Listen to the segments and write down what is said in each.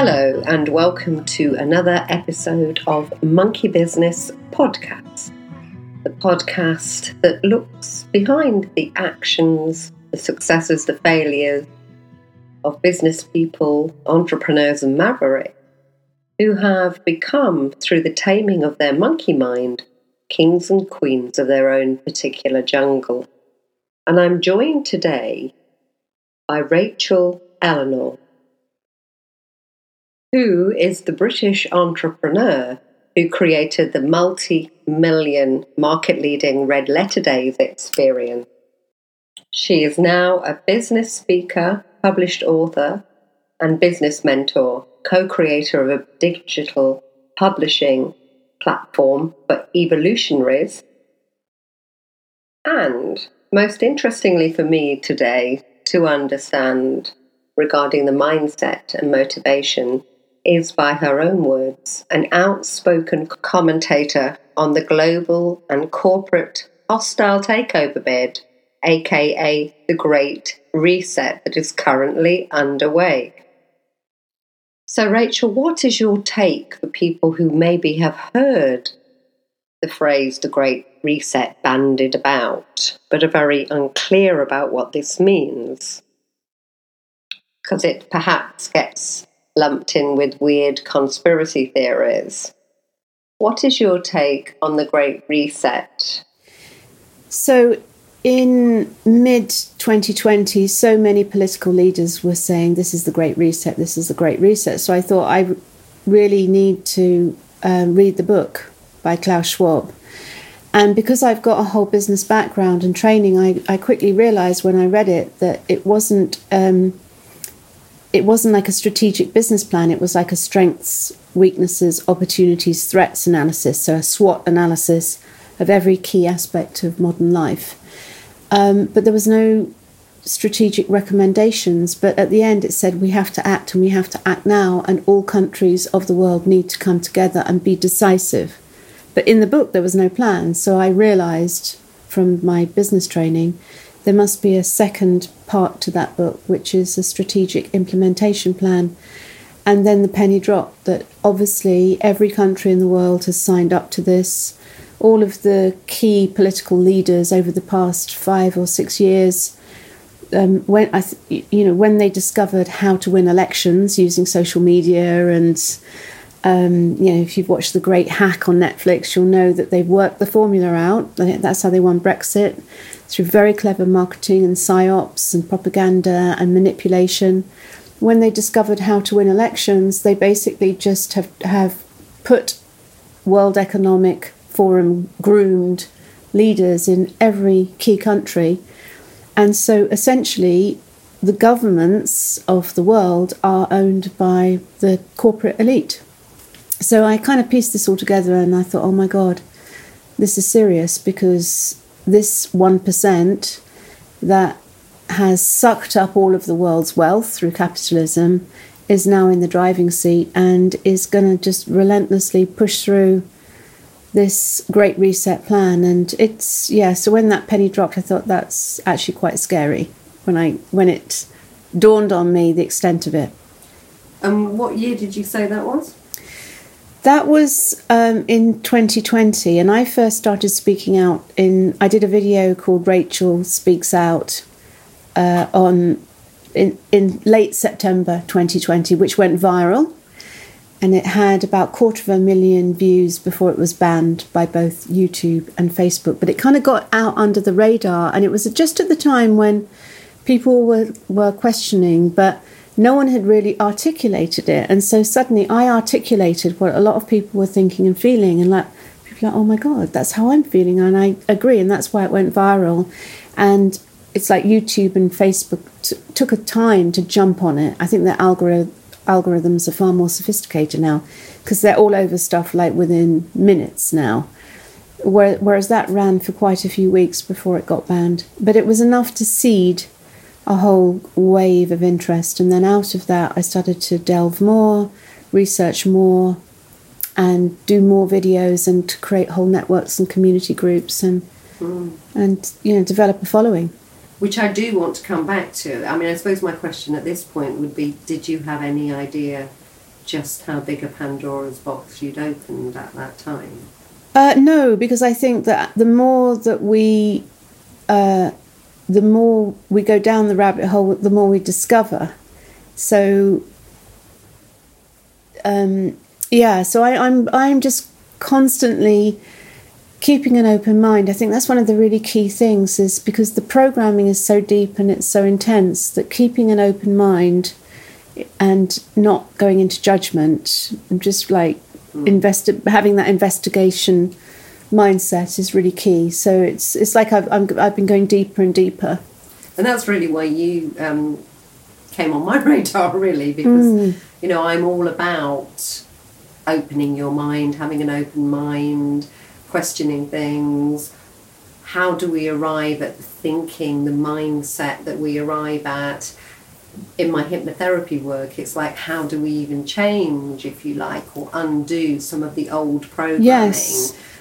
Hello and welcome to another episode of Monkey Business Podcast, the podcast that looks behind the actions, the successes, the failures of business people, entrepreneurs and mavericks who have become, through the taming of their monkey mind, kings and queens of their own particular jungle. And I'm joined today by Rachel Eleanor, who is the British entrepreneur who created the multi-million market-leading Red Letter Days experience. She is now a business speaker, published author, and business mentor, co-creator of a digital publishing platform for evolutionaries. And most interestingly for me today to understand regarding the mindset and motivation is, by her own words, an outspoken commentator on the global and corporate hostile takeover bid, aka the Great Reset, that is currently underway. So Rachel, what is your take for people who maybe have heard the phrase the Great Reset bandied about, but are very unclear about what this means? Because it perhaps gets lumped in with weird conspiracy theories. What is your take on the Great Reset? So in mid-2020, so many political leaders were saying, this is the Great Reset, this is the Great Reset. So I thought I really need to read the book by Klaus Schwab. And because I've got a whole business background and training, I quickly realised when I read it that it wasn't like a strategic business plan. It was like a strengths, weaknesses, opportunities, threats analysis. So a SWOT analysis of every key aspect of modern life. But there was no strategic recommendations. But at the end, it said we have to act and we have to act now. And all countries of the world need to come together and be decisive. But in the book, there was no plan. So I realised from my business training there must be a second part to that book, which is a strategic implementation plan. And then the penny dropped that obviously every country in the world has signed up to this. All of the key political leaders over the past 5 or 6 years, when they discovered how to win elections using social media, and if you've watched The Great Hack on Netflix, you'll know that they've worked the formula out. That's how they won Brexit, through very clever marketing and psyops and propaganda and manipulation. When they discovered how to win elections, they basically just have put World Economic Forum groomed leaders in every key country. And so essentially, the governments of the world are owned by the corporate elite. So I kind of pieced this all together and I thought, oh my God, this is serious, because this 1% that has sucked up all of the world's wealth through capitalism is now in the driving seat and is going to just relentlessly push through this Great Reset plan. And it's, so when that penny dropped, I thought that's actually quite scary when it dawned on me the extent of it. What year did you say that was? That was in 2020, and I first started speaking out I did a video called Rachel Speaks Out in late September 2020, which went viral, and it had about 250,000 views before it was banned by both YouTube and Facebook. But it kind of got out under the radar, and it was just at the time when people were questioning, but no one had really articulated it. And so suddenly I articulated what a lot of people were thinking and feeling. And people are like, oh my God, that's how I'm feeling. And I agree. And that's why it went viral. And it's like YouTube and Facebook took a time to jump on it. I think their algorithms are far more sophisticated now, because they're all over stuff like within minutes now. Whereas that ran for quite a few weeks before it got banned. But it was enough to seed a whole wave of interest. And then out of that, I started to delve more, research more, and do more videos, and to create whole networks and community groups and develop a following. Which I do want to come back to. I mean, I suppose my question at this point would be, did you have any idea just how big a Pandora's box you'd opened at that time? No, because I think that the more we go down the rabbit hole, the more we discover. So, I'm just constantly keeping an open mind. I think that's one of the really key things, is because the programming is so deep and it's so intense, that keeping an open mind and not going into judgment and just like having that investigation mindset is really key. So it's like I've been going deeper and deeper, and that's really why you came on my radar, really, because you know, I'm all about opening your mind, having an open mind, questioning things. How do we arrive at the thinking, the mindset that we arrive at? In my hypnotherapy work, it's like, how do we even change, if you like, or undo some of the old programming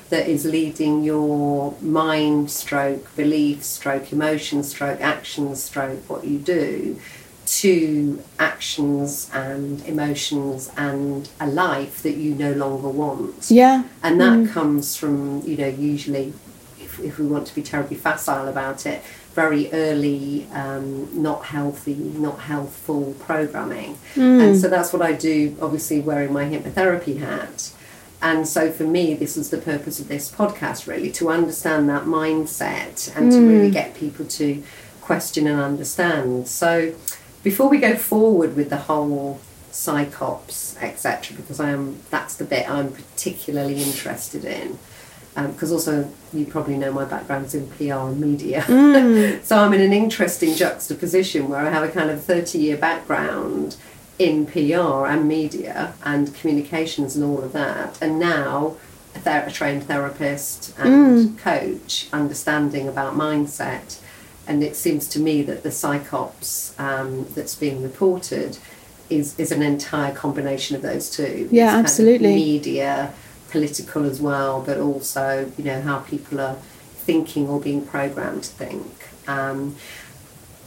that is leading your mind stroke, belief stroke, emotion stroke, action stroke, what you do, to actions and emotions and a life that you no longer want. Yeah. And that comes from, you know, usually, if we want to be terribly facile about it, very early, not healthy, not healthful programming. And so that's what I do, obviously wearing my hypnotherapy hat. And so for me, this is the purpose of this podcast, really, to understand that mindset and to really get people to question and understand. So before we go forward with the whole psychops, etc., because that's the bit I'm particularly interested in. Because also, you probably know my background's in PR and media. So I'm in an interesting juxtaposition where I have a kind of 30-year background in PR and media and communications and all of that. And now a trained therapist and coach, understanding about mindset. And it seems to me that the psychops that's being reported is an entire combination of those two. Yeah, it's absolutely. Kind of media, political as well, but also, you know, how people are thinking or being programmed to think.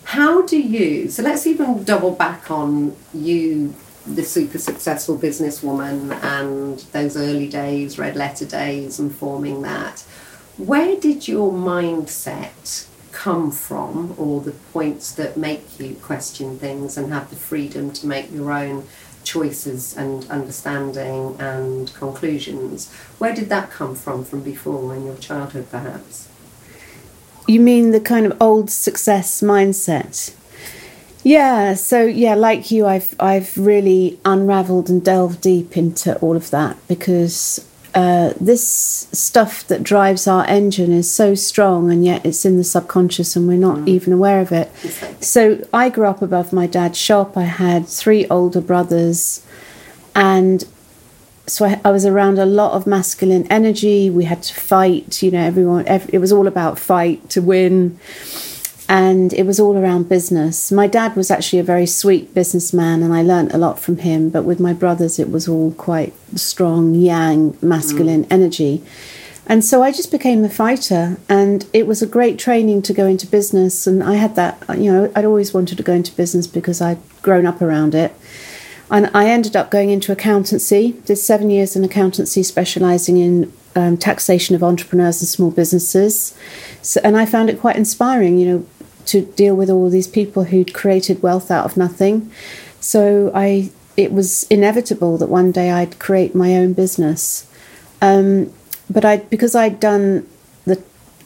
So let's even double back on you, the super successful businesswoman, and those early days, Red Letter Days, and forming that. Where did your mindset come from, or the points that make you question things and have the freedom to make your own choices and understanding and conclusions? Where did that come from before, in your childhood perhaps? You mean the kind of old success mindset? Yeah, so yeah, like you, I've really unraveled and delved deep into all of that, because this stuff that drives our engine is so strong, and yet it's in the subconscious and we're not even aware of it. So I grew up above my dad's shop. I had 3 older brothers, and so I was around a lot of masculine energy. We had to fight, you know, it was all about fight to win, and it was all around business. My dad was actually a very sweet businessman, and I learnt a lot from him, but with my brothers it was all quite strong yang masculine energy. And so I just became a fighter, and it was a great training to go into business. And I had that, you know, I'd always wanted to go into business because I'd grown up around it. And I ended up going into accountancy, did 7 years in accountancy, specialising in taxation of entrepreneurs and small businesses. So, and I found it quite inspiring, you know, to deal with all these people who'd created wealth out of nothing. So it was inevitable that one day I'd create my own business. But because I'd done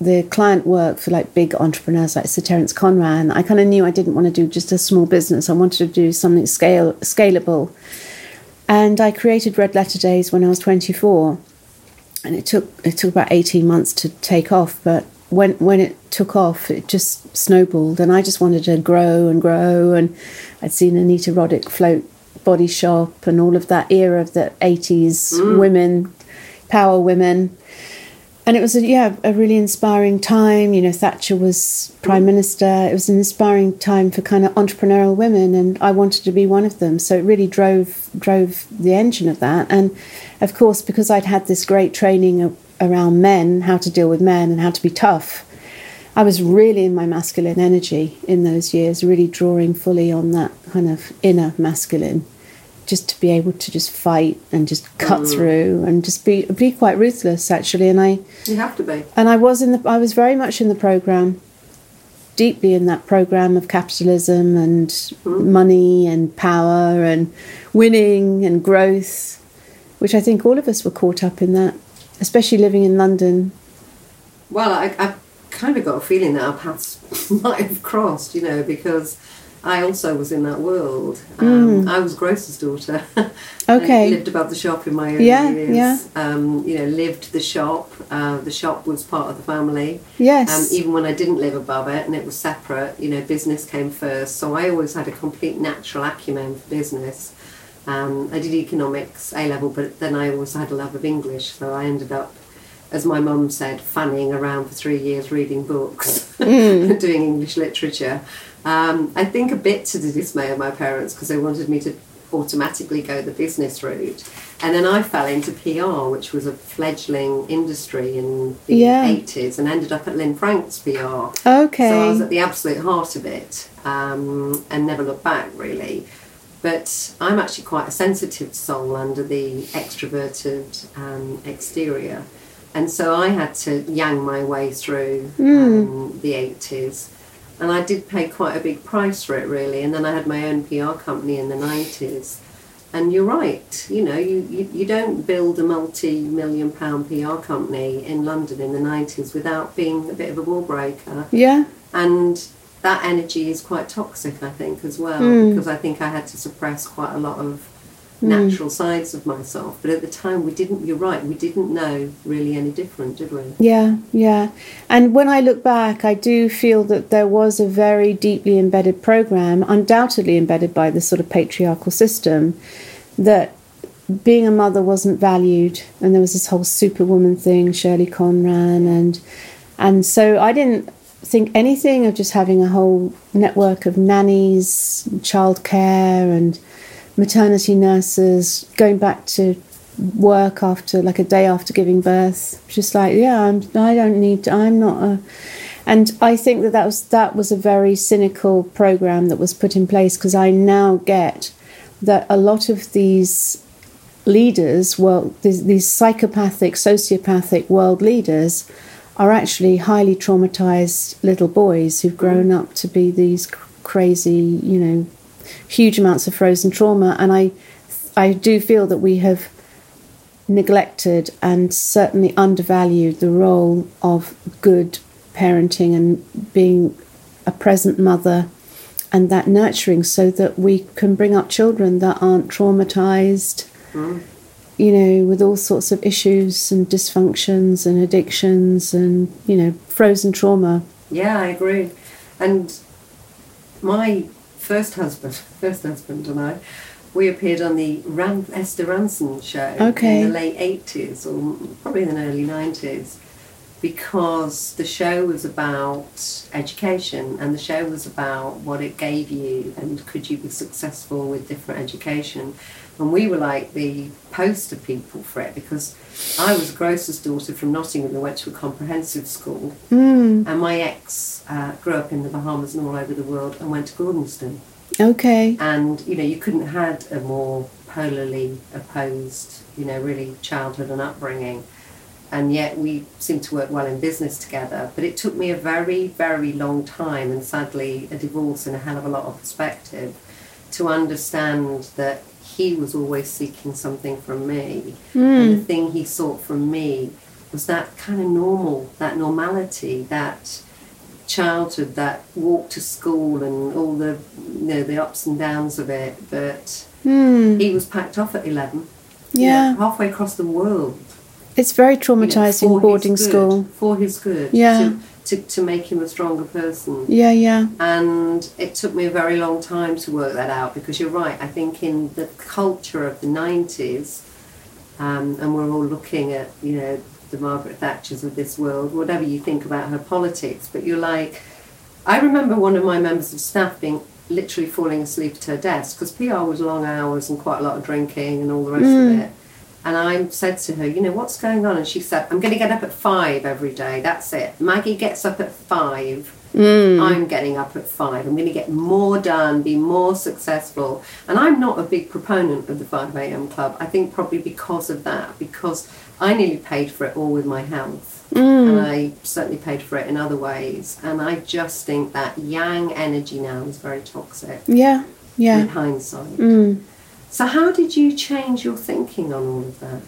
the client work for like big entrepreneurs like Sir Terence Conran, I kind of knew I didn't want to do just a small business. I wanted to do something scalable. And I created Red Letter Days when I was 24, and it took about 18 months to take off. But when it took off, it just snowballed, and I just wanted to grow and grow. And I'd seen Anita Roddick float Body Shop and all of that era of the 80s women, power women. And it was a really inspiring time. You know, Thatcher was Prime Minister. It was an inspiring time for kind of entrepreneurial women, and I wanted to be one of them. So it really drove the engine of that. And of course, because I'd had this great training around men, how to deal with men and how to be tough, I was really in my masculine energy in those years, really drawing fully on that kind of inner masculine just to be able to just fight and just cut through and just be quite ruthless, actually. And you have to be. And I was very much in the program, deeply in that program of capitalism and money and power and winning and growth, which I think all of us were caught up in that, especially living in London. Well, I kind of got a feeling that our paths might have crossed, you know, because I also was in that world. I was grocer's daughter. Okay. Lived above the shop in my early years. Yeah. Lived the shop. The shop was part of the family. Yes. Even when I didn't live above it and it was separate, you know, business came first. So I always had a complete natural acumen for business. I did economics A-level, but then I also had a love of English. So I ended up, as my mum said, fanning around for 3 years reading books, doing English literature. I think a bit to the dismay of my parents, because they wanted me to automatically go the business route. And then I fell into PR, which was a fledgling industry in the 80s, and ended up at Lynne Franks PR. Okay. So I was at the absolute heart of it, and never looked back, really. But I'm actually quite a sensitive soul under the extroverted exterior. And so I had to yang my way through the 80s. And I did pay quite a big price for it, really. And then I had my own PR company in the 90s. And you're right, you know, you don't build a multi-million pound PR company in London in the 90s without being a bit of a wall breaker. Yeah. And that energy is quite toxic, I think, as well. Because I think I had to suppress quite a lot of natural sides of myself, but at the time we didn't know really any different, did we? Yeah And when I look back, I do feel that there was a very deeply embedded program, undoubtedly embedded by this sort of patriarchal system, that being a mother wasn't valued, and there was this whole superwoman thing, Shirley Conran, and so I didn't think anything of just having a whole network of nannies, childcare and maternity nurses, going back to work after, like a day after giving birth, just like, and I think that was a very cynical program that was put in place, because I now get that a lot of these leaders, these psychopathic, sociopathic world leaders, are actually highly traumatized little boys who've grown up to be these crazy, you know, huge amounts of frozen trauma. And I do feel that we have neglected and certainly undervalued the role of good parenting and being a present mother and that nurturing, so that we can bring up children that aren't traumatized, you know, with all sorts of issues and dysfunctions and addictions and, you know, frozen trauma. Yeah, I agree. And my first husband and I, we appeared on the Esther Ransom show in the late 80s, or probably in the early 90s, because the show was about education, and the show was about what it gave you and could you be successful with different education. And we were like the poster people for it, because I was a grocer's daughter from Nottingham and went to a comprehensive school. And my ex grew up in the Bahamas and all over the world and went to Gordonstoun. Okay. And, you know, you couldn't have had a more polarly opposed, you know, really childhood and upbringing. And yet we seemed to work well in business together. But it took me a very, very long time, and sadly a divorce and a hell of a lot of perspective, to understand that he was always seeking something from me. And the thing he sought from me was that kind of normality, that childhood, that walk to school and all the, you know, the ups and downs of it. But he was packed off at 11. Yeah. You know, halfway across the world. It's very traumatizing, you know, boarding school. For his good. Yeah. To make him a stronger person. Yeah. And it took me a very long time to work that out, because you're right, I think in the culture of the 90s, and we're all looking at, you know, the Margaret Thatchers of this world, whatever you think about her politics, but you're like, I remember one of my members of staff being literally falling asleep at her desk, because PR was long hours and quite a lot of drinking and all the rest of it. And I said to her, you know, what's going on? And she said, I'm going to get up at 5 every day. That's it. Maggie gets up at 5. Mm. I'm getting up at 5. I'm going to get more done, be more successful. And I'm not a big proponent of the 5 a.m. club. I think probably because of that, because I nearly paid for it all with my health. Mm. And I certainly paid for it in other ways. And I just think that yang energy now is very toxic. Yeah, yeah. In hindsight. Mm. So how did you change your thinking on all of that?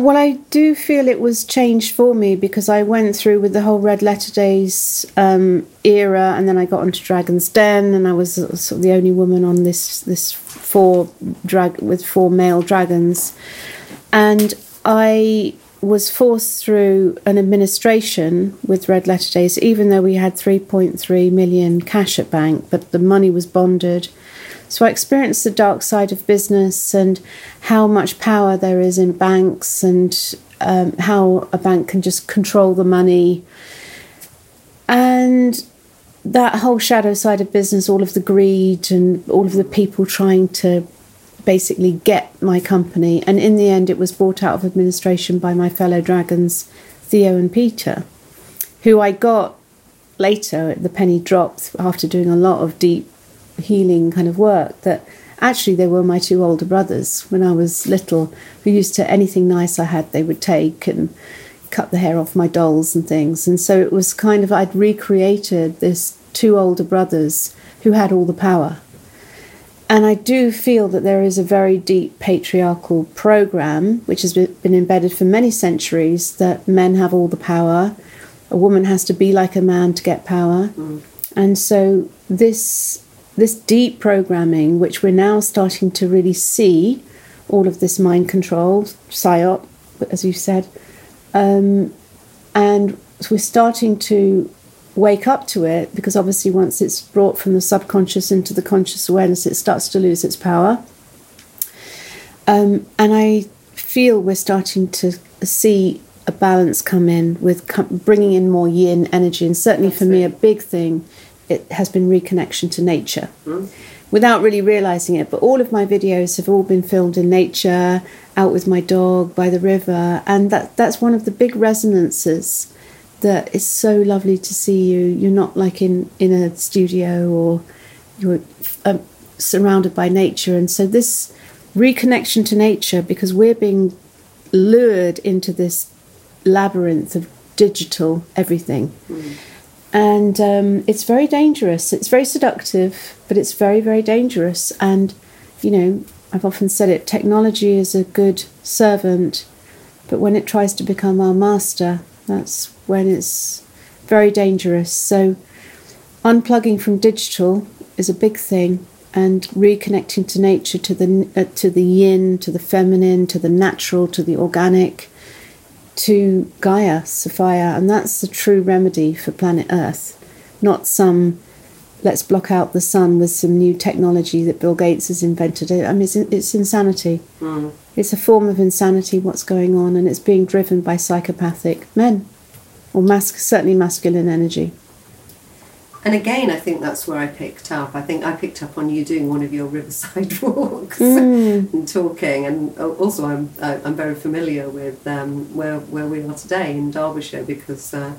Well, I do feel it was changed for me because I went through with the whole Red Letter Days era, and then I got onto Dragon's Den, and I was sort of the only woman on this with four male dragons, and I was forced through an administration with Red Letter Days, even though we had 3.3 million cash at bank, but the money was bonded. So I experienced the dark side of business and how much power there is in banks and how a bank can just control the money. And that whole shadow side of business, all of the greed and all of the people trying to basically get my company. And in the end, it was bought out of administration by my fellow dragons, Theo and Peter, who I got later at the penny dropped after doing a lot of deep healing kind of work, that actually they were my two older brothers when I was little, who used to anything nice I had they would take and cut the hair off my dolls and things. And so it was kind of, I'd recreated this two older brothers who had all the power. And I do feel that there is a very deep patriarchal program which has been embedded for many centuries, that men have all the power, a woman has to be like a man to get power. Mm. And so this deep programming, which we're now starting to really see, all of this mind control, psyop, as you said, and we're starting to wake up to it, because obviously once it's brought from the subconscious into the conscious awareness, it starts to lose its power. And I feel we're starting to see a balance come in with bringing in more yin energy. And certainly for me, a big thing, it has been reconnection to nature, without really realising it. But all of my videos have all been filmed in nature, out with my dog, by the river. And that's one of the big resonances, that it's so lovely to see you. You're not like in a studio, or you're surrounded by nature. And so this reconnection to nature, because we're being lured into this labyrinth of digital everything. Mm. And it's very dangerous. It's very seductive, but it's very, very dangerous. And, you know, I've often said it, technology is a good servant, but when it tries to become our master, that's when it's very dangerous. So unplugging from digital is a big thing, and reconnecting to nature, to the yin, to the feminine, to the natural, to the organic, to Gaia, Sophia, and that's the true remedy for planet Earth, not some let's block out the sun with some new technology that Bill Gates has invented. I mean, it's insanity. Mm. It's a form of insanity, what's going on, and it's being driven by psychopathic men, or certainly masculine energy. And again, I think that's where I picked up. I think I picked up on you doing one of your riverside walks and talking. And also, I'm very familiar with where we are today in Derbyshire, because I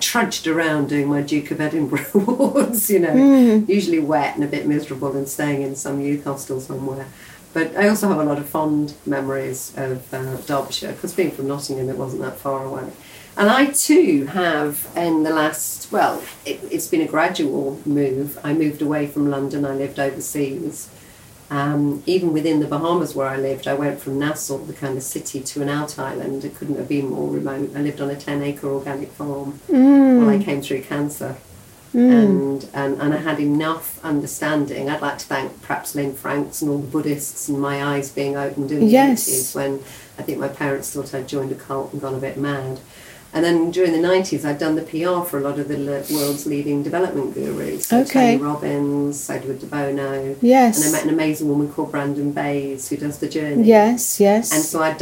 trudged around doing my Duke of Edinburgh walks, you know, usually wet and a bit miserable and staying in some youth hostel somewhere. But I also have a lot of fond memories of Derbyshire, because being from Nottingham, it wasn't that far away. And I too have, in the last, well, it's been a gradual move. I moved away from London, I lived overseas. Even within the Bahamas where I lived, I went from Nassau, the kind of city, to an out island. It couldn't have been more remote. I lived on a 10-acre organic farm while I came through cancer. Mm. And I had enough understanding. I'd like to thank perhaps Lynne Franks and all the Buddhists and my eyes being opened in the 80s, when I think my parents thought I'd joined a cult and gone a bit mad. And then during the 90s, I'd done the PR for a lot of the world's leading development gurus. So Tony Robbins, Edward DeBono. Yes. And I met an amazing woman called Brandon Bays, who does The Journey. Yes, yes. And so I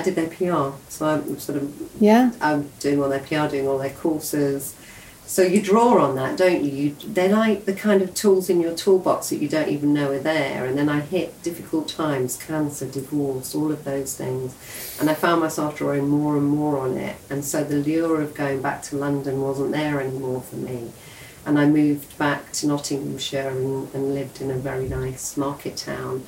did their PR. So I'm doing all their PR, doing all their courses. So you draw on that, don't you? The kind of tools in your toolbox that you don't even know are there. And then I hit difficult times, cancer, divorce, all of those things. And I found myself drawing more and more on it. And so the lure of going back to London wasn't there anymore for me. And I moved back to Nottinghamshire and lived in a very nice market town.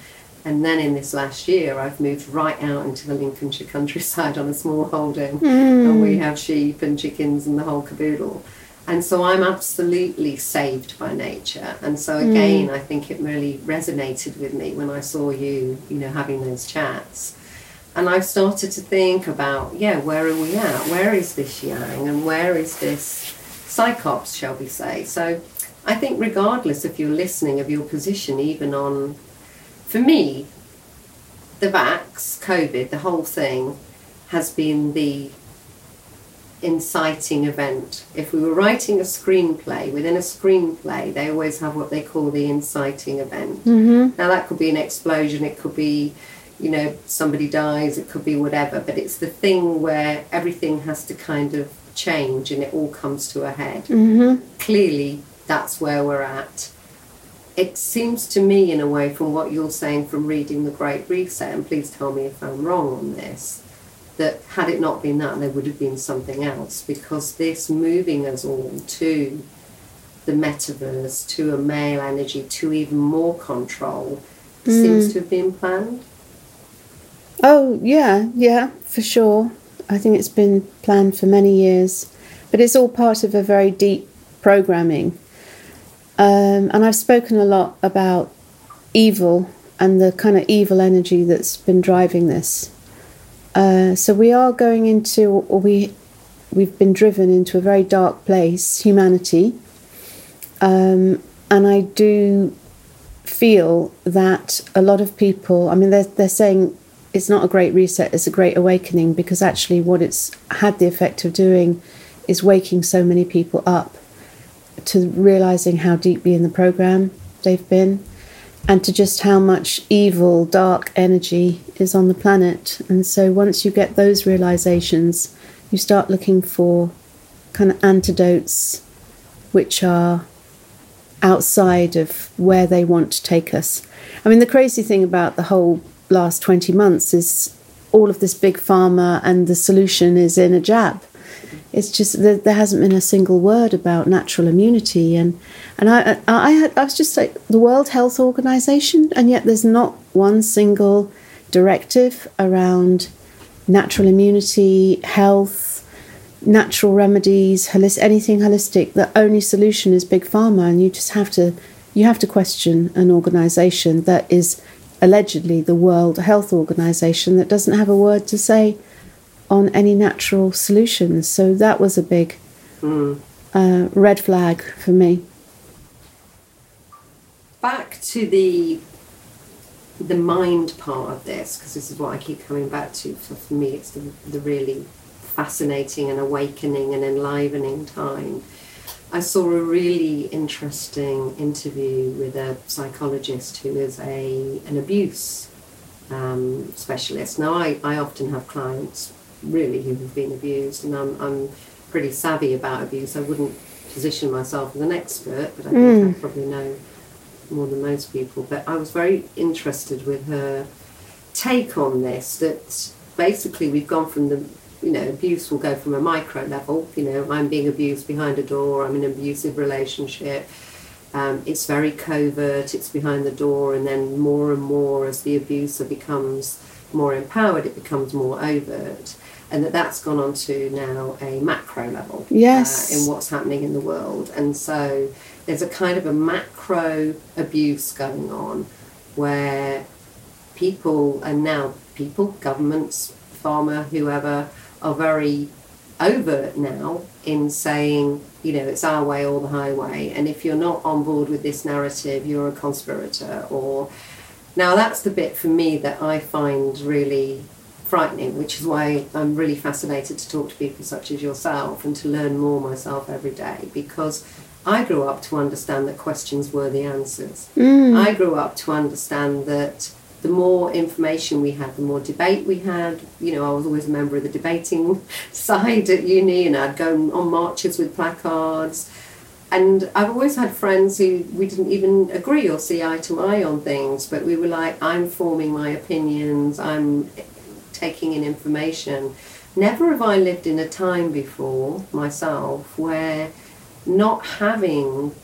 And then in this last year, I've moved right out into the Lincolnshire countryside on a small holding. And we have sheep and chickens and the whole caboodle. And so I'm absolutely saved by nature. And so again, I think it really resonated with me when I saw you having those chats. And I've started to think about, where are we at? Where is this yang? And where is this psychops, shall we say? So I think regardless if you're listening, of your position, even on, for me, the vax, COVID, the whole thing has been the inciting event. If we were writing a screenplay, within a screenplay they always have what they call the inciting event. Now that could be an explosion, it could be somebody dies, it could be whatever, but it's the thing where everything has to kind of change and it all comes to a head. Clearly that's where we're at. It seems to me, in a way, from what you're saying, from reading The Great Reset, and please tell me if I'm wrong on this, that had it not been that, there would have been something else, because this moving us all to the metaverse, to a male energy, to even more control, seems to have been planned. Oh, yeah, for sure. I think it's been planned for many years, but it's all part of a very deep programming. And I've spoken a lot about evil and the kind of evil energy that's been driving this. So we are going into, or we've been driven into a very dark place, humanity. And I do feel that a lot of people, I mean, they're saying it's not a great reset, it's a great awakening, because actually what it's had the effect of doing is waking so many people up to realising how deeply in the programme they've been. And to just how much evil, dark energy is on the planet. And so once you get those realizations, you start looking for kind of antidotes which are outside of where they want to take us. I mean, the crazy thing about the whole last 20 months is all of this big pharma and the solution is in a jab. It's just that there hasn't been a single word about natural immunity, and I was just like the World Health Organization, and yet there's not one single directive around natural immunity, health, natural remedies, anything holistic. The only solution is big pharma, and you have to question an organization that is allegedly the World Health Organization that doesn't have a word to say on any natural solutions. So that was a big red flag for me. Back to the mind part of this, because this is what I keep coming back to. For me, it's the really fascinating and awakening and enlivening time. I saw a really interesting interview with a psychologist who is an abuse specialist. Now, I often have clients really who have been abused, and I'm pretty savvy about abuse. I wouldn't position myself as an expert, but I think I probably know more than most people. But I was very interested with her take on this, that basically we've gone from the, abuse will go from a micro level, I'm being abused behind a door, I'm in an abusive relationship. It's very covert, it's behind the door, and then more and more as the abuser becomes more empowered, it becomes more overt, and that's gone on to now a macro level. Yes, in what's happening in the world. And so there's a kind of a macro abuse going on where people, governments, pharma, whoever, are very overt now in saying, it's our way or the highway, and if you're not on board with this narrative, you're a conspirator. Or now that's the bit for me that I find really frightening, which is why I'm really fascinated to talk to people such as yourself and to learn more myself every day, because I grew up to understand that questions were the answers. I grew up to understand that the more information we had, the more debate we had. You know, I was always a member of the debating side at uni, and I'd go on marches with placards. And I've always had friends who we didn't even agree or see eye to eye on things, but we were like, I'm forming my opinions, I'm taking in information. Never have I lived in a time before, myself, where not having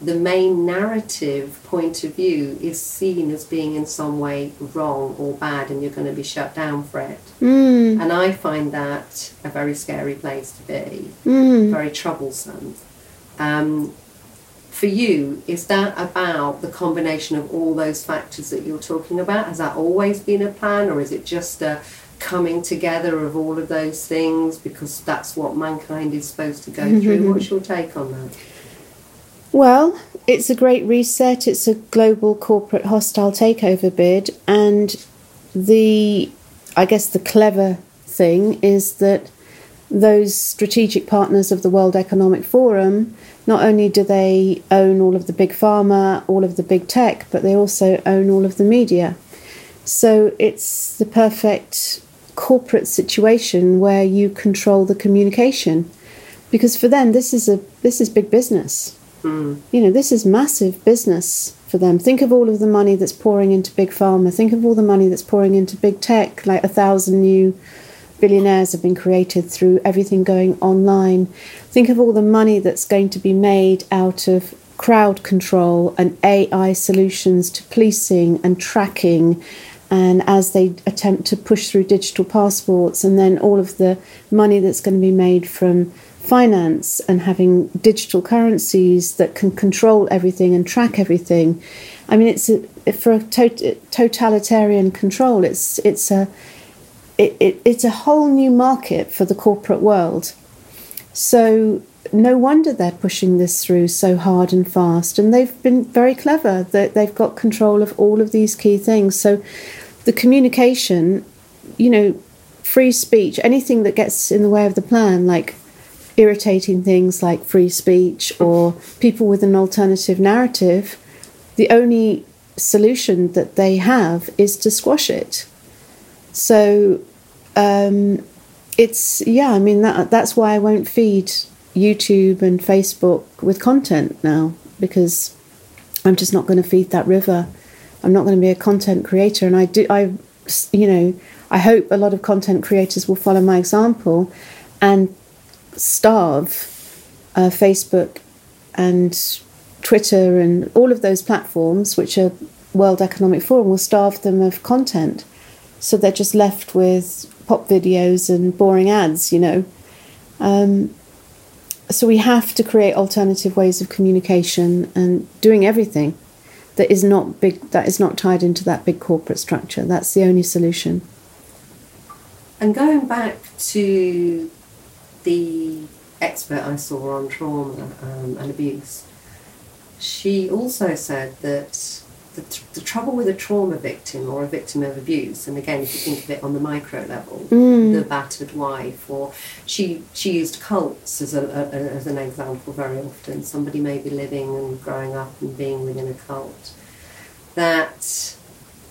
the main narrative point of view is seen as being in some way wrong or bad, and you're going to be shut down for it. Mm. And I find that a very scary place to be, very troublesome. For you, is that about the combination of all those factors that you're talking about? Has that always been a plan, or is it just a coming together of all of those things because that's what mankind is supposed to go through? What's your take on that? Well, it's a great reset. It's a global corporate hostile takeover bid, and I guess the clever thing is that those strategic partners of the World Economic Forum, not only do they own all of the big pharma, all of the big tech, but they also own all of the media. So it's the perfect corporate situation where you control the communication, because for them this is big business. You know, this is massive business for them. Think of all of the money that's pouring into big pharma. Think of all the money that's pouring into big tech. Like 1,000 new billionaires have been created through everything going online. Think of all the money that's going to be made out of crowd control and AI solutions to policing and tracking. And as they attempt to push through digital passports, and then all of the money that's going to be made from finance and having digital currencies that can control everything and track everything. I mean, it's for totalitarian control. It's a whole new market for the corporate world. So no wonder they're pushing this through so hard and fast. And they've been very clever that they've got control of all of these key things. So the communication, you know, free speech, anything that gets in the way of the plan, like irritating things like free speech or people with an alternative narrative, the only solution that they have is to squash it. So that's why I won't feed YouTube and Facebook with content now, because I'm just not going to feed that river. I'm not going to be a content creator. And I hope a lot of content creators will follow my example and starve Facebook and Twitter and all of those platforms, which are World Economic Forum, will starve them of content. So they're just left with pop videos and boring ads, you know. So we have to create alternative ways of communication and doing everything that is not big, that is not tied into that big corporate structure. That's the only solution. And going back to the expert I saw on trauma and abuse, she also said that the trouble with a trauma victim or a victim of abuse, and again, if you think of it on the micro level, the battered wife, or she used cults as an example very often. Somebody may be living and growing up and being within a cult, that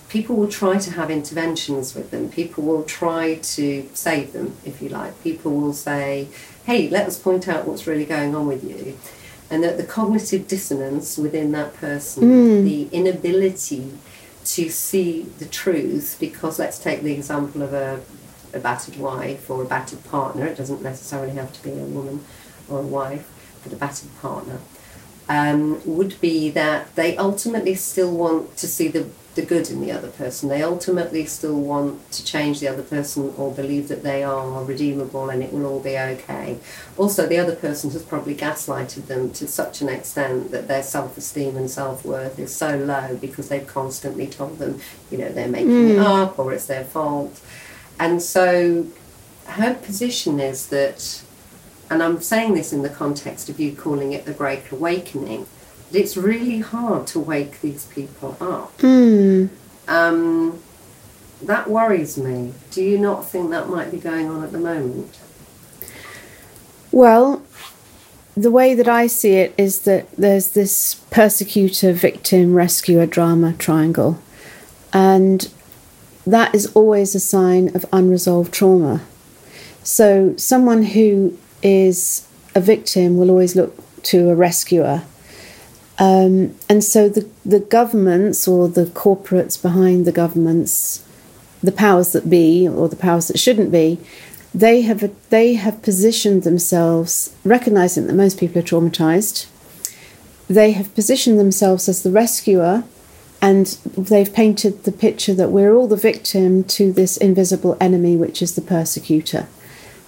people will try to have interventions with them. People will try to save them, if you like. People will say, hey, let us point out what's really going on with you. And that the cognitive dissonance within that person, the inability to see the truth, because let's take the example of a battered wife or a battered partner. It doesn't necessarily have to be a woman or a wife, but a battered partner, would be that they ultimately still want to see the good in the other person. They ultimately still want to change the other person or believe that they are redeemable and it will all be okay. Also, the other person has probably gaslighted them to such an extent that their self-esteem and self-worth is so low because they've constantly told them, you know, they're making it up or it's their fault. And so her position is that, and I'm saying this in the context of you calling it the Great Awakening, it's really hard to wake these people up. That worries me. Do you not think that might be going on at the moment? Well, the way that I see it is that there's this persecutor, victim, rescuer drama triangle. And that is always a sign of unresolved trauma. So someone who is a victim will always look to a rescuer. And so the governments or the corporates behind the governments, the powers that be or the powers that shouldn't be, they have positioned themselves, recognizing that most people are traumatized. They have positioned themselves as the rescuer, and they've painted the picture that we're all the victim to this invisible enemy, which is the persecutor.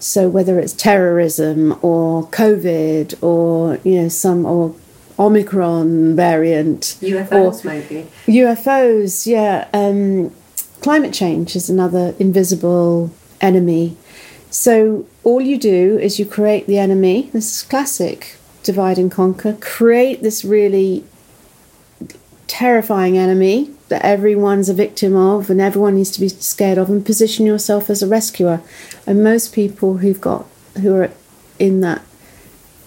So whether it's terrorism or COVID or, you know, some or Omicron variant. UFOs, or, maybe. UFOs, yeah. Climate change is another invisible enemy. So all you do is you create the enemy. This is classic divide and conquer. Create this really terrifying enemy that everyone's a victim of and everyone needs to be scared of, and position yourself as a rescuer. And most people who are in that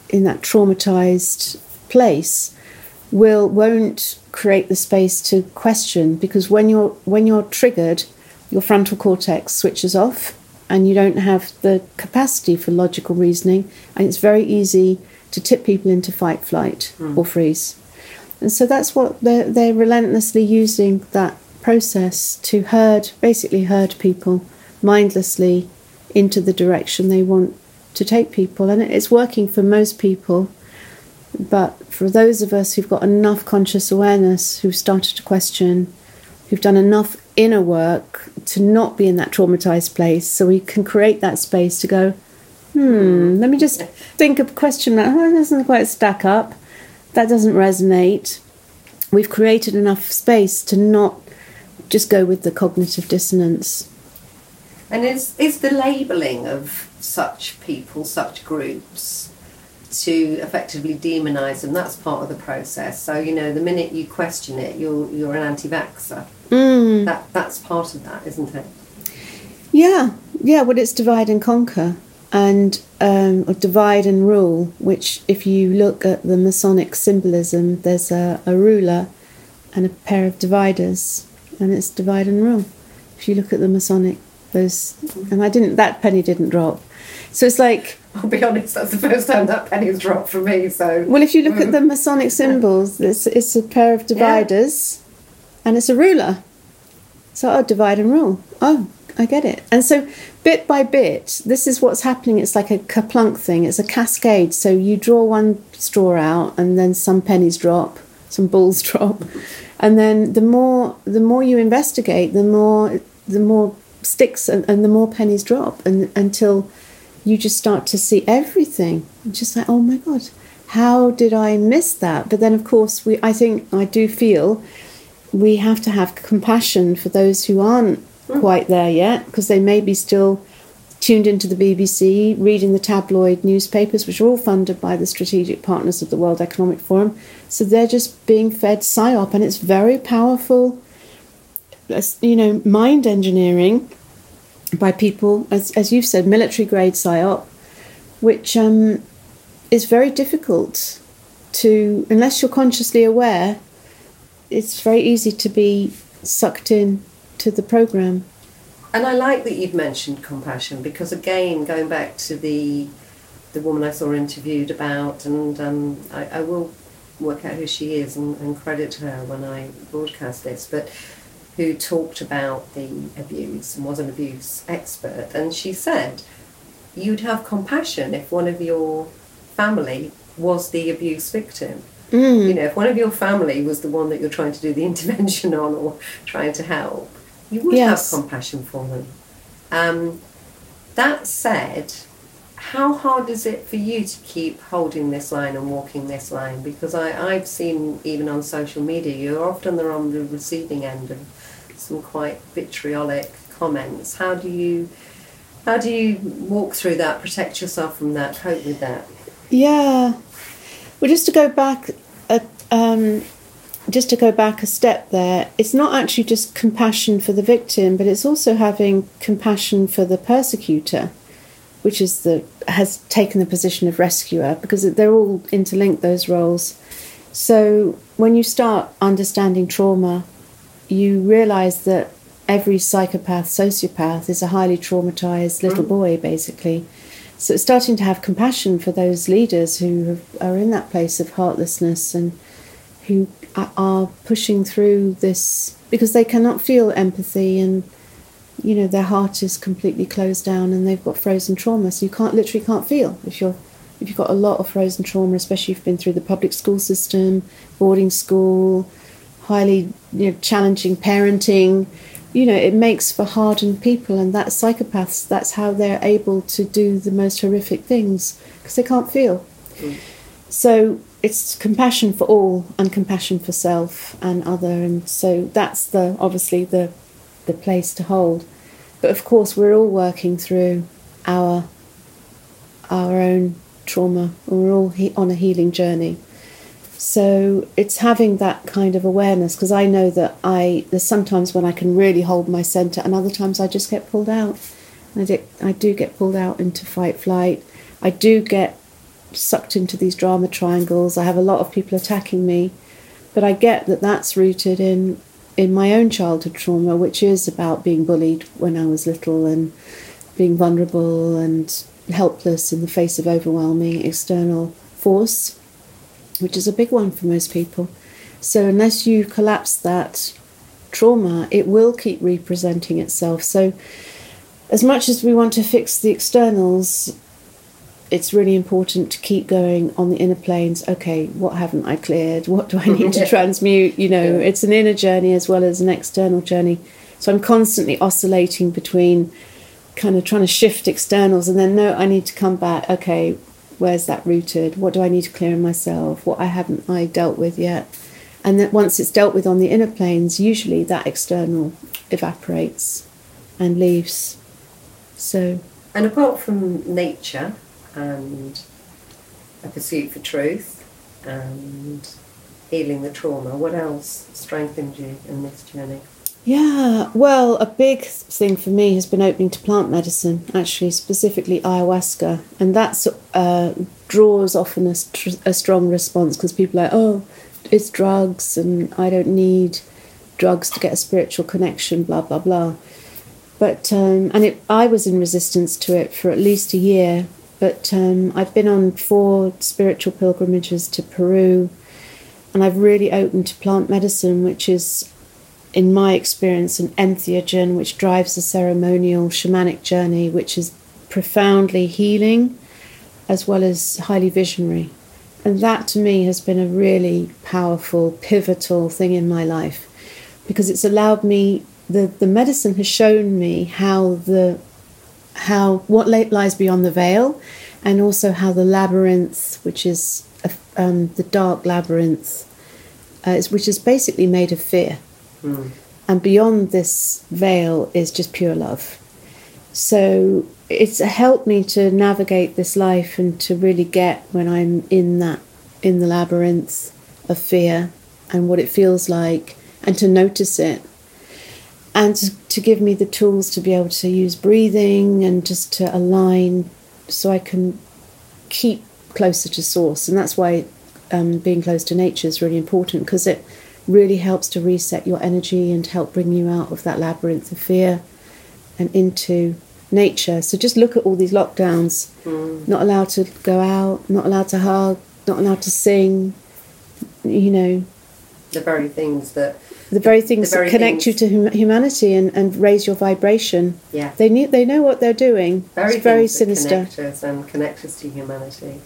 traumatized place won't create the space to question, because when you're triggered, your frontal cortex switches off and you don't have the capacity for logical reasoning, and it's very easy to tip people into fight, flight, or freeze. And so that's what they're relentlessly using, that process to basically herd people mindlessly into the direction they want to take people. And it's working for most people. But for those of us who've got enough conscious awareness, who've started to question, who've done enough inner work to not be in that traumatized place, so we can create that space to go, let me just think of a question that doesn't quite stack up. That doesn't resonate. We've created enough space to not just go with the cognitive dissonance. And is the labelling of such people, such groups, to effectively demonise them? That's part of the process. So, you know, the minute you question it, you're an anti-vaxxer. That's part of that, isn't it? Yeah. Well, it's divide and conquer. And or divide and rule, which if you look at the Masonic symbolism, there's a ruler and a pair of dividers, and it's divide and rule. If you look at the Masonic, those, and that penny didn't drop. So it's like, I'll be honest, that's the first time that penny's dropped for me. So well, if you look at the Masonic symbols, it's a pair of dividers, and it's a ruler. So divide and rule. Oh, I get it. And so bit by bit, this is what's happening. It's like a kaplunk thing. It's a cascade. So you draw one straw out, and then some pennies drop, some balls drop. And then the more you investigate, the more sticks and the more pennies drop, and until you just start to see everything. It's just like, oh my God, how did I miss that? But then of course I do feel we have to have compassion for those who aren't quite there yet, because they may be still tuned into the BBC, reading the tabloid newspapers, which are all funded by the strategic partners of the World Economic Forum. So they're just being fed psyop, and it's very powerful, you know, mind engineering by people, as you've said, military grade psyop, which is very difficult to, unless you're consciously aware, it's very easy to be sucked in to the program. And I like that you've mentioned compassion, because again, going back to the woman I saw interviewed about, and I will work out who she is and credit her when I broadcast this, but who talked about the abuse and was an abuse expert, and she said you'd have compassion if one of your family was the abuse victim. You know, if one of your family was the one that you're trying to do the intervention on or trying to help, you would have compassion for them. That said, how hard is it for you to keep holding this line and walking this line? Because I've seen, even on social media, you're often on the receiving end of some quite vitriolic comments. How do you walk through that, protect yourself from that, cope with that? Yeah. Well, just to go back a step there, it's not actually just compassion for the victim, but it's also having compassion for the persecutor, which is has taken the position of rescuer, because they're all interlinked, those roles. So when you start understanding trauma you realise that every psychopath, sociopath is a highly traumatised little boy, basically. So it's starting to have compassion for those leaders who are in that place of heartlessness and who are pushing through this because they cannot feel empathy and, you know, their heart is completely closed down and they've got frozen trauma. So you can't feel if you've got a lot of frozen trauma, especially if you've been through the public school system, boarding school, highly challenging parenting. You know, it makes for hardened people, and that psychopaths, that's how they're able to do the most horrific things because they can't feel. Mm. So it's compassion for all and compassion for self and other, and so that's obviously the place to hold. But of course we're all working through our own trauma, and we're all on a healing journey. So it's having that kind of awareness, because I know that there's sometimes when I can really hold my centre and other times I just get pulled out. I do get pulled out into fight flight. I do get sucked into these drama triangles. I have a lot of people attacking me, but I get that that's rooted in my own childhood trauma, which is about being bullied when I was little and being vulnerable and helpless in the face of overwhelming external force, which is a big one for most people. So unless you collapse that trauma, it will keep representing itself. So as much as we want to fix the externals, it's really important to keep going on the inner planes. Okay, what haven't I cleared? What do I need to transmute? It's an inner journey as well as an external journey. So I'm constantly oscillating between kind of trying to shift externals and then, no, I need to come back. Okay, where's that rooted? What do I need to clear in myself? What haven't I dealt with yet? And then once it's dealt with on the inner planes, usually that external evaporates and leaves. So, and apart from nature and a pursuit for truth and healing the trauma, what else strengthened you in this journey? Yeah, well, a big thing for me has been opening to plant medicine, actually, specifically ayahuasca. And that draws often a strong response because people are like, oh, it's drugs and I don't need drugs to get a spiritual connection, blah, blah, blah. But I was in resistance to it for at least a year. But I've been on 4 spiritual pilgrimages to Peru, and I've really opened to plant medicine, which is, in my experience, an entheogen, which drives a ceremonial shamanic journey, which is profoundly healing as well as highly visionary. And that, to me, has been a really powerful, pivotal thing in my life, because it's allowed me, the medicine has shown me what lies beyond the veil, and also how the labyrinth, which is the dark labyrinth, which is basically made of fear. Mm. And beyond this veil is just pure love. So it's helped me to navigate this life and to really get when I'm in the labyrinth of fear and what it feels like, and to notice it. And to give me the tools to be able to use breathing and just to align so I can keep closer to source. And that's why being close to nature is really important, because it really helps to reset your energy and help bring you out of that labyrinth of fear and into nature. So just look at all these lockdowns. Mm. Not allowed to go out, not allowed to hug, not allowed to sing, The very things that connect you to humanity and raise your vibration. Yeah. They know what they're doing. It's very sinister. Connect us to humanity.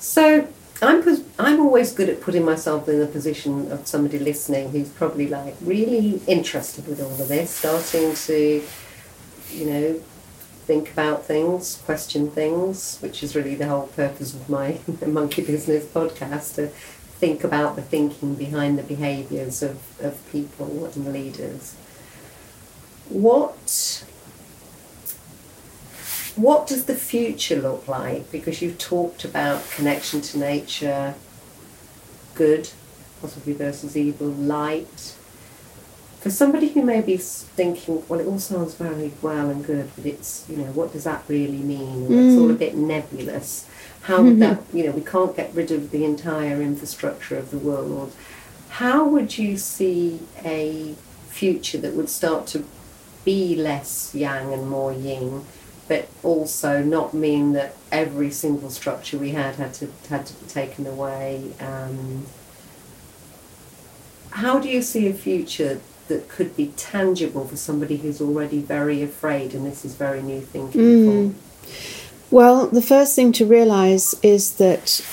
So I'm always good at putting myself in the position of somebody listening who's probably like really interested with all of this, starting to, think about things, question things, which is really the whole purpose of my Monkey Business podcast, to think about the thinking behind the behaviours of people and leaders. What does the future look like? Because you've talked about connection to nature, good, possibly versus evil, light. For somebody who may be thinking, well, it all sounds very well and good, but it's, what does that really mean? Mm. It's all a bit nebulous. How would that, we can't get rid of the entire infrastructure of the world. How would you see a future that would start to be less yang and more yin, but also not mean that every single structure we had to be taken away? How do you see a future that could be tangible for somebody who's already very afraid, and this is very new thinking for? Well, the first thing to realise is that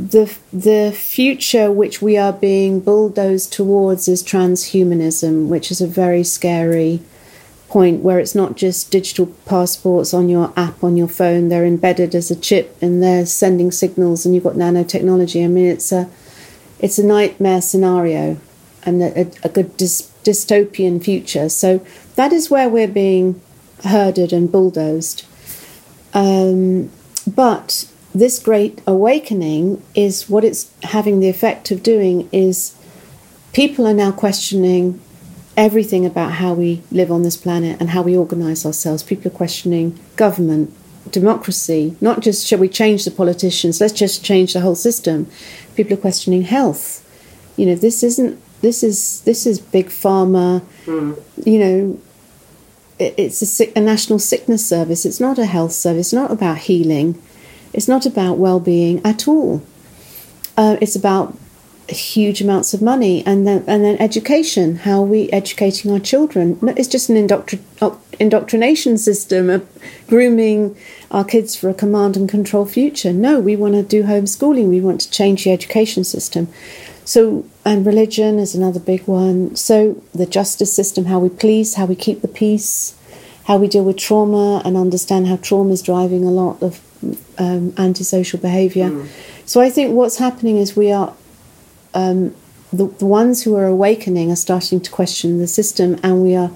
the future which we are being bulldozed towards is transhumanism, which is a very scary point, where it's not just digital passports on your app on your phone. They're embedded as a chip and they're sending signals, and you've got nanotechnology. I mean, it's a nightmare scenario and a good dystopian future. So that is where we're being herded and bulldozed. But this great awakening, is what it's having the effect of doing is people are now questioning everything about how we live on this planet and how we organise ourselves. People are questioning government, democracy, not just shall we change the politicians, let's just change the whole system. People are questioning health. You know, this is big pharma. You know, it's a national sickness service. It's not a health service. It's not about healing. It's not about well-being at all. It's about huge amounts of money, and then education. How are we educating our children? It's just an indoctrination system of grooming our kids for a command and control future. No, we want to do homeschooling. We want to change the education system. So, and religion is another big one. So the justice system, how we police, how we keep the peace, how we deal with trauma and understand how trauma is driving a lot of antisocial behaviour. So I think what's happening is we are the ones who are awakening are starting to question the system, and we're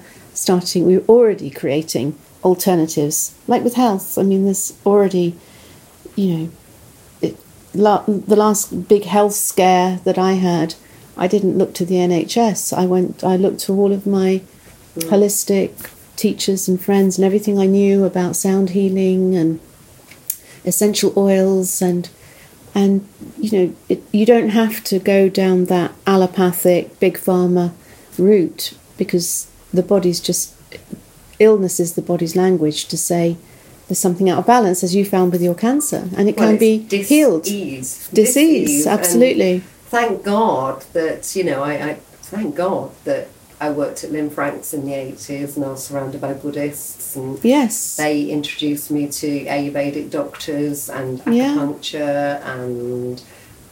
already creating alternatives, like with health. I mean, there's already, you know, the last big health scare that I had, I didn't look to the NHS. I looked to all of my holistic teachers and friends and everything I knew about sound healing and essential oils, and you know, you don't have to go down that allopathic big pharma route, because the body's just, illness is the body's language to say there's something out of balance, as you found with your cancer, and it can be healed. Disease, absolutely. Thank God that I worked at Lynne Franks in the 80s, and I was surrounded by Buddhists, and they introduced me to Ayurvedic doctors and acupuncture and,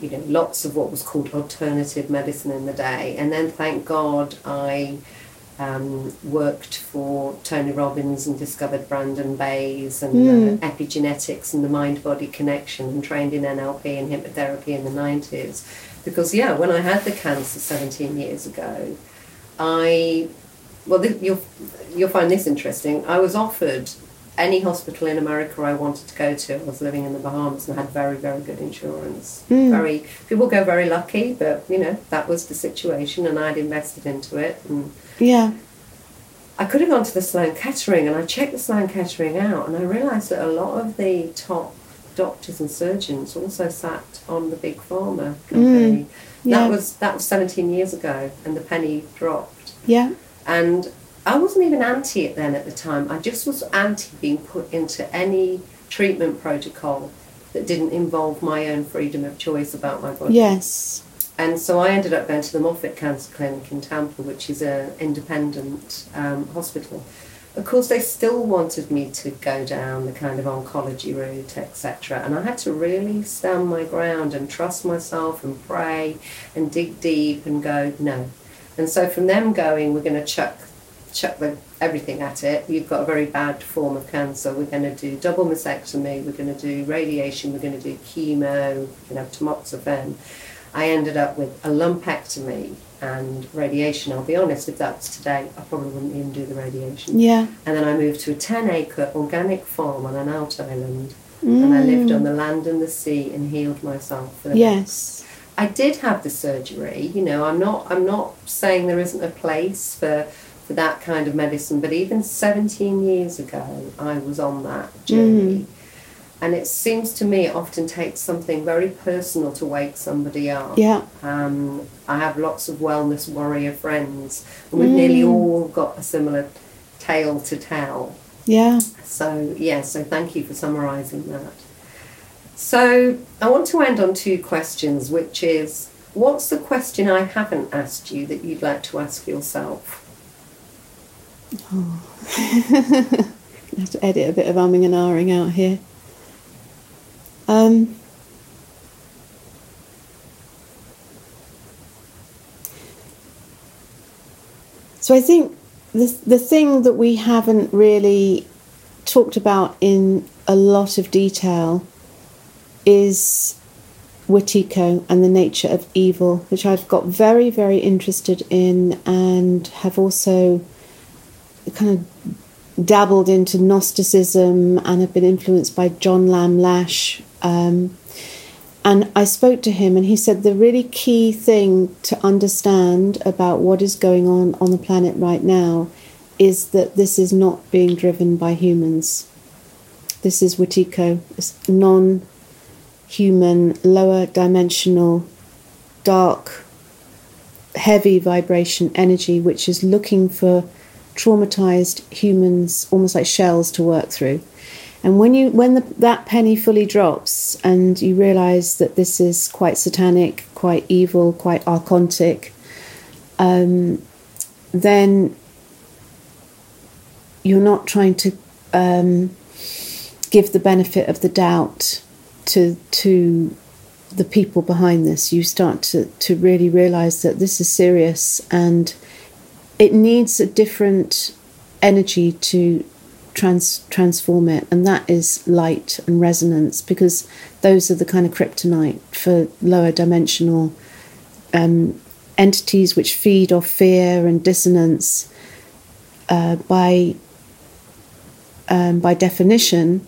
you know, lots of what was called alternative medicine in the day. And then, thank God, I worked for Tony Robbins and discovered Brandon Bays and epigenetics and the mind-body connection, and trained in NLP and hypnotherapy in the 90s. Because, when I had the cancer 17 years ago, you'll find this interesting. I was offered any hospital in America I wanted to go to. I was living in the Bahamas and had very, very good insurance. People go very lucky, but, you know, that was the situation, and I'd invested into it. And I could have gone to the Sloan Kettering, and I checked the Sloan Kettering out, and I realised that a lot of the top doctors and surgeons also sat on the big pharma company. That was 17 years ago, and the penny dropped. And I wasn't even anti it then at the time. I just was anti being put into any treatment protocol that didn't involve my own freedom of choice about my body. And so I ended up going to the Moffitt Cancer Clinic in Tampa, which is an independent hospital. Of course, they still wanted me to go down the kind of oncology route, etc. And I had to really stand my ground and trust myself and pray and dig deep and go, no. And so from them going, we're going to chuck everything at it. You've got a very bad form of cancer. We're going to do double mastectomy. We're going to do radiation. We're going to do chemo. You know, tamoxifen. I ended up with a lumpectomy and radiation. I'll be honest, if that was today, I probably wouldn't even do the radiation. And then I moved to a 10-acre organic farm on an out island, and I lived on the land and the sea and healed myself for the next. I did have the surgery. You know, I'm not saying there isn't a place for that kind of medicine, but even 17 years ago, I was on that journey. And it seems to me it often takes something very personal to wake somebody up. Yeah. I have lots of wellness warrior friends, and we've nearly all got a similar tale to tell. Yeah. So, yeah, so thank you for summarising that. So I want to end on two questions, which is, what's the question I haven't asked you that you'd like to ask yourself? Oh. I have to edit a bit of umming and ahhing out here. So I think the thing that we haven't really talked about in a lot of detail is Watico and the nature of evil, which I've got very, very interested in, and have also kind of dabbled into Gnosticism and have been influenced by John Lamb Lash. And I spoke to him, and he said the really key thing to understand about what is going on the planet right now is that this is not being driven by humans. This is Watico. It's non-human, lower dimensional, dark, heavy vibration energy, which is looking for traumatized humans, almost like shells, to work through. And when that penny fully drops and you realise that this is quite satanic, quite evil, quite archontic, then you're not trying to give the benefit of the doubt to the people behind this. You start to really realise that this is serious, and it needs a different energy to transform it, and that is light and resonance, because those are the kind of kryptonite for lower dimensional entities which feed off fear and dissonance by definition.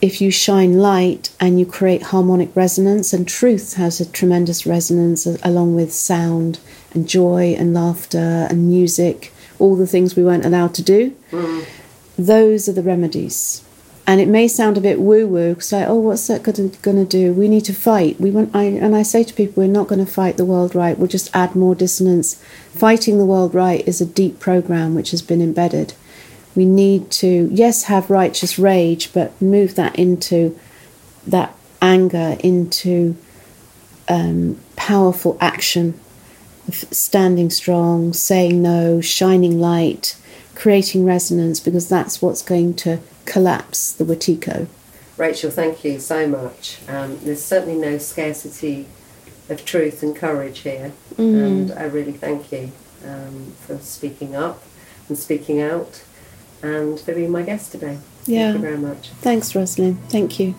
If you shine light and you create harmonic resonance, and truth has a tremendous resonance along with sound and joy and laughter and music, all the things we weren't allowed to do. Those are the remedies. And it may sound a bit woo-woo, because like, oh, what's that going to do? We need to fight. I say to people, we're not going to fight the world right. We'll just add more dissonance. Fighting the world right is a deep program which has been embedded. We need to, yes, have righteous rage, but move that into that anger, into powerful action, standing strong, saying no, shining light, creating resonance, because that's what's going to collapse the Watico. Rachel, thank you so much. There's certainly no scarcity of truth and courage here, and I really thank you for speaking up and speaking out and for being my guest today. Thank you very much. Thanks, Roslyn. Thank you.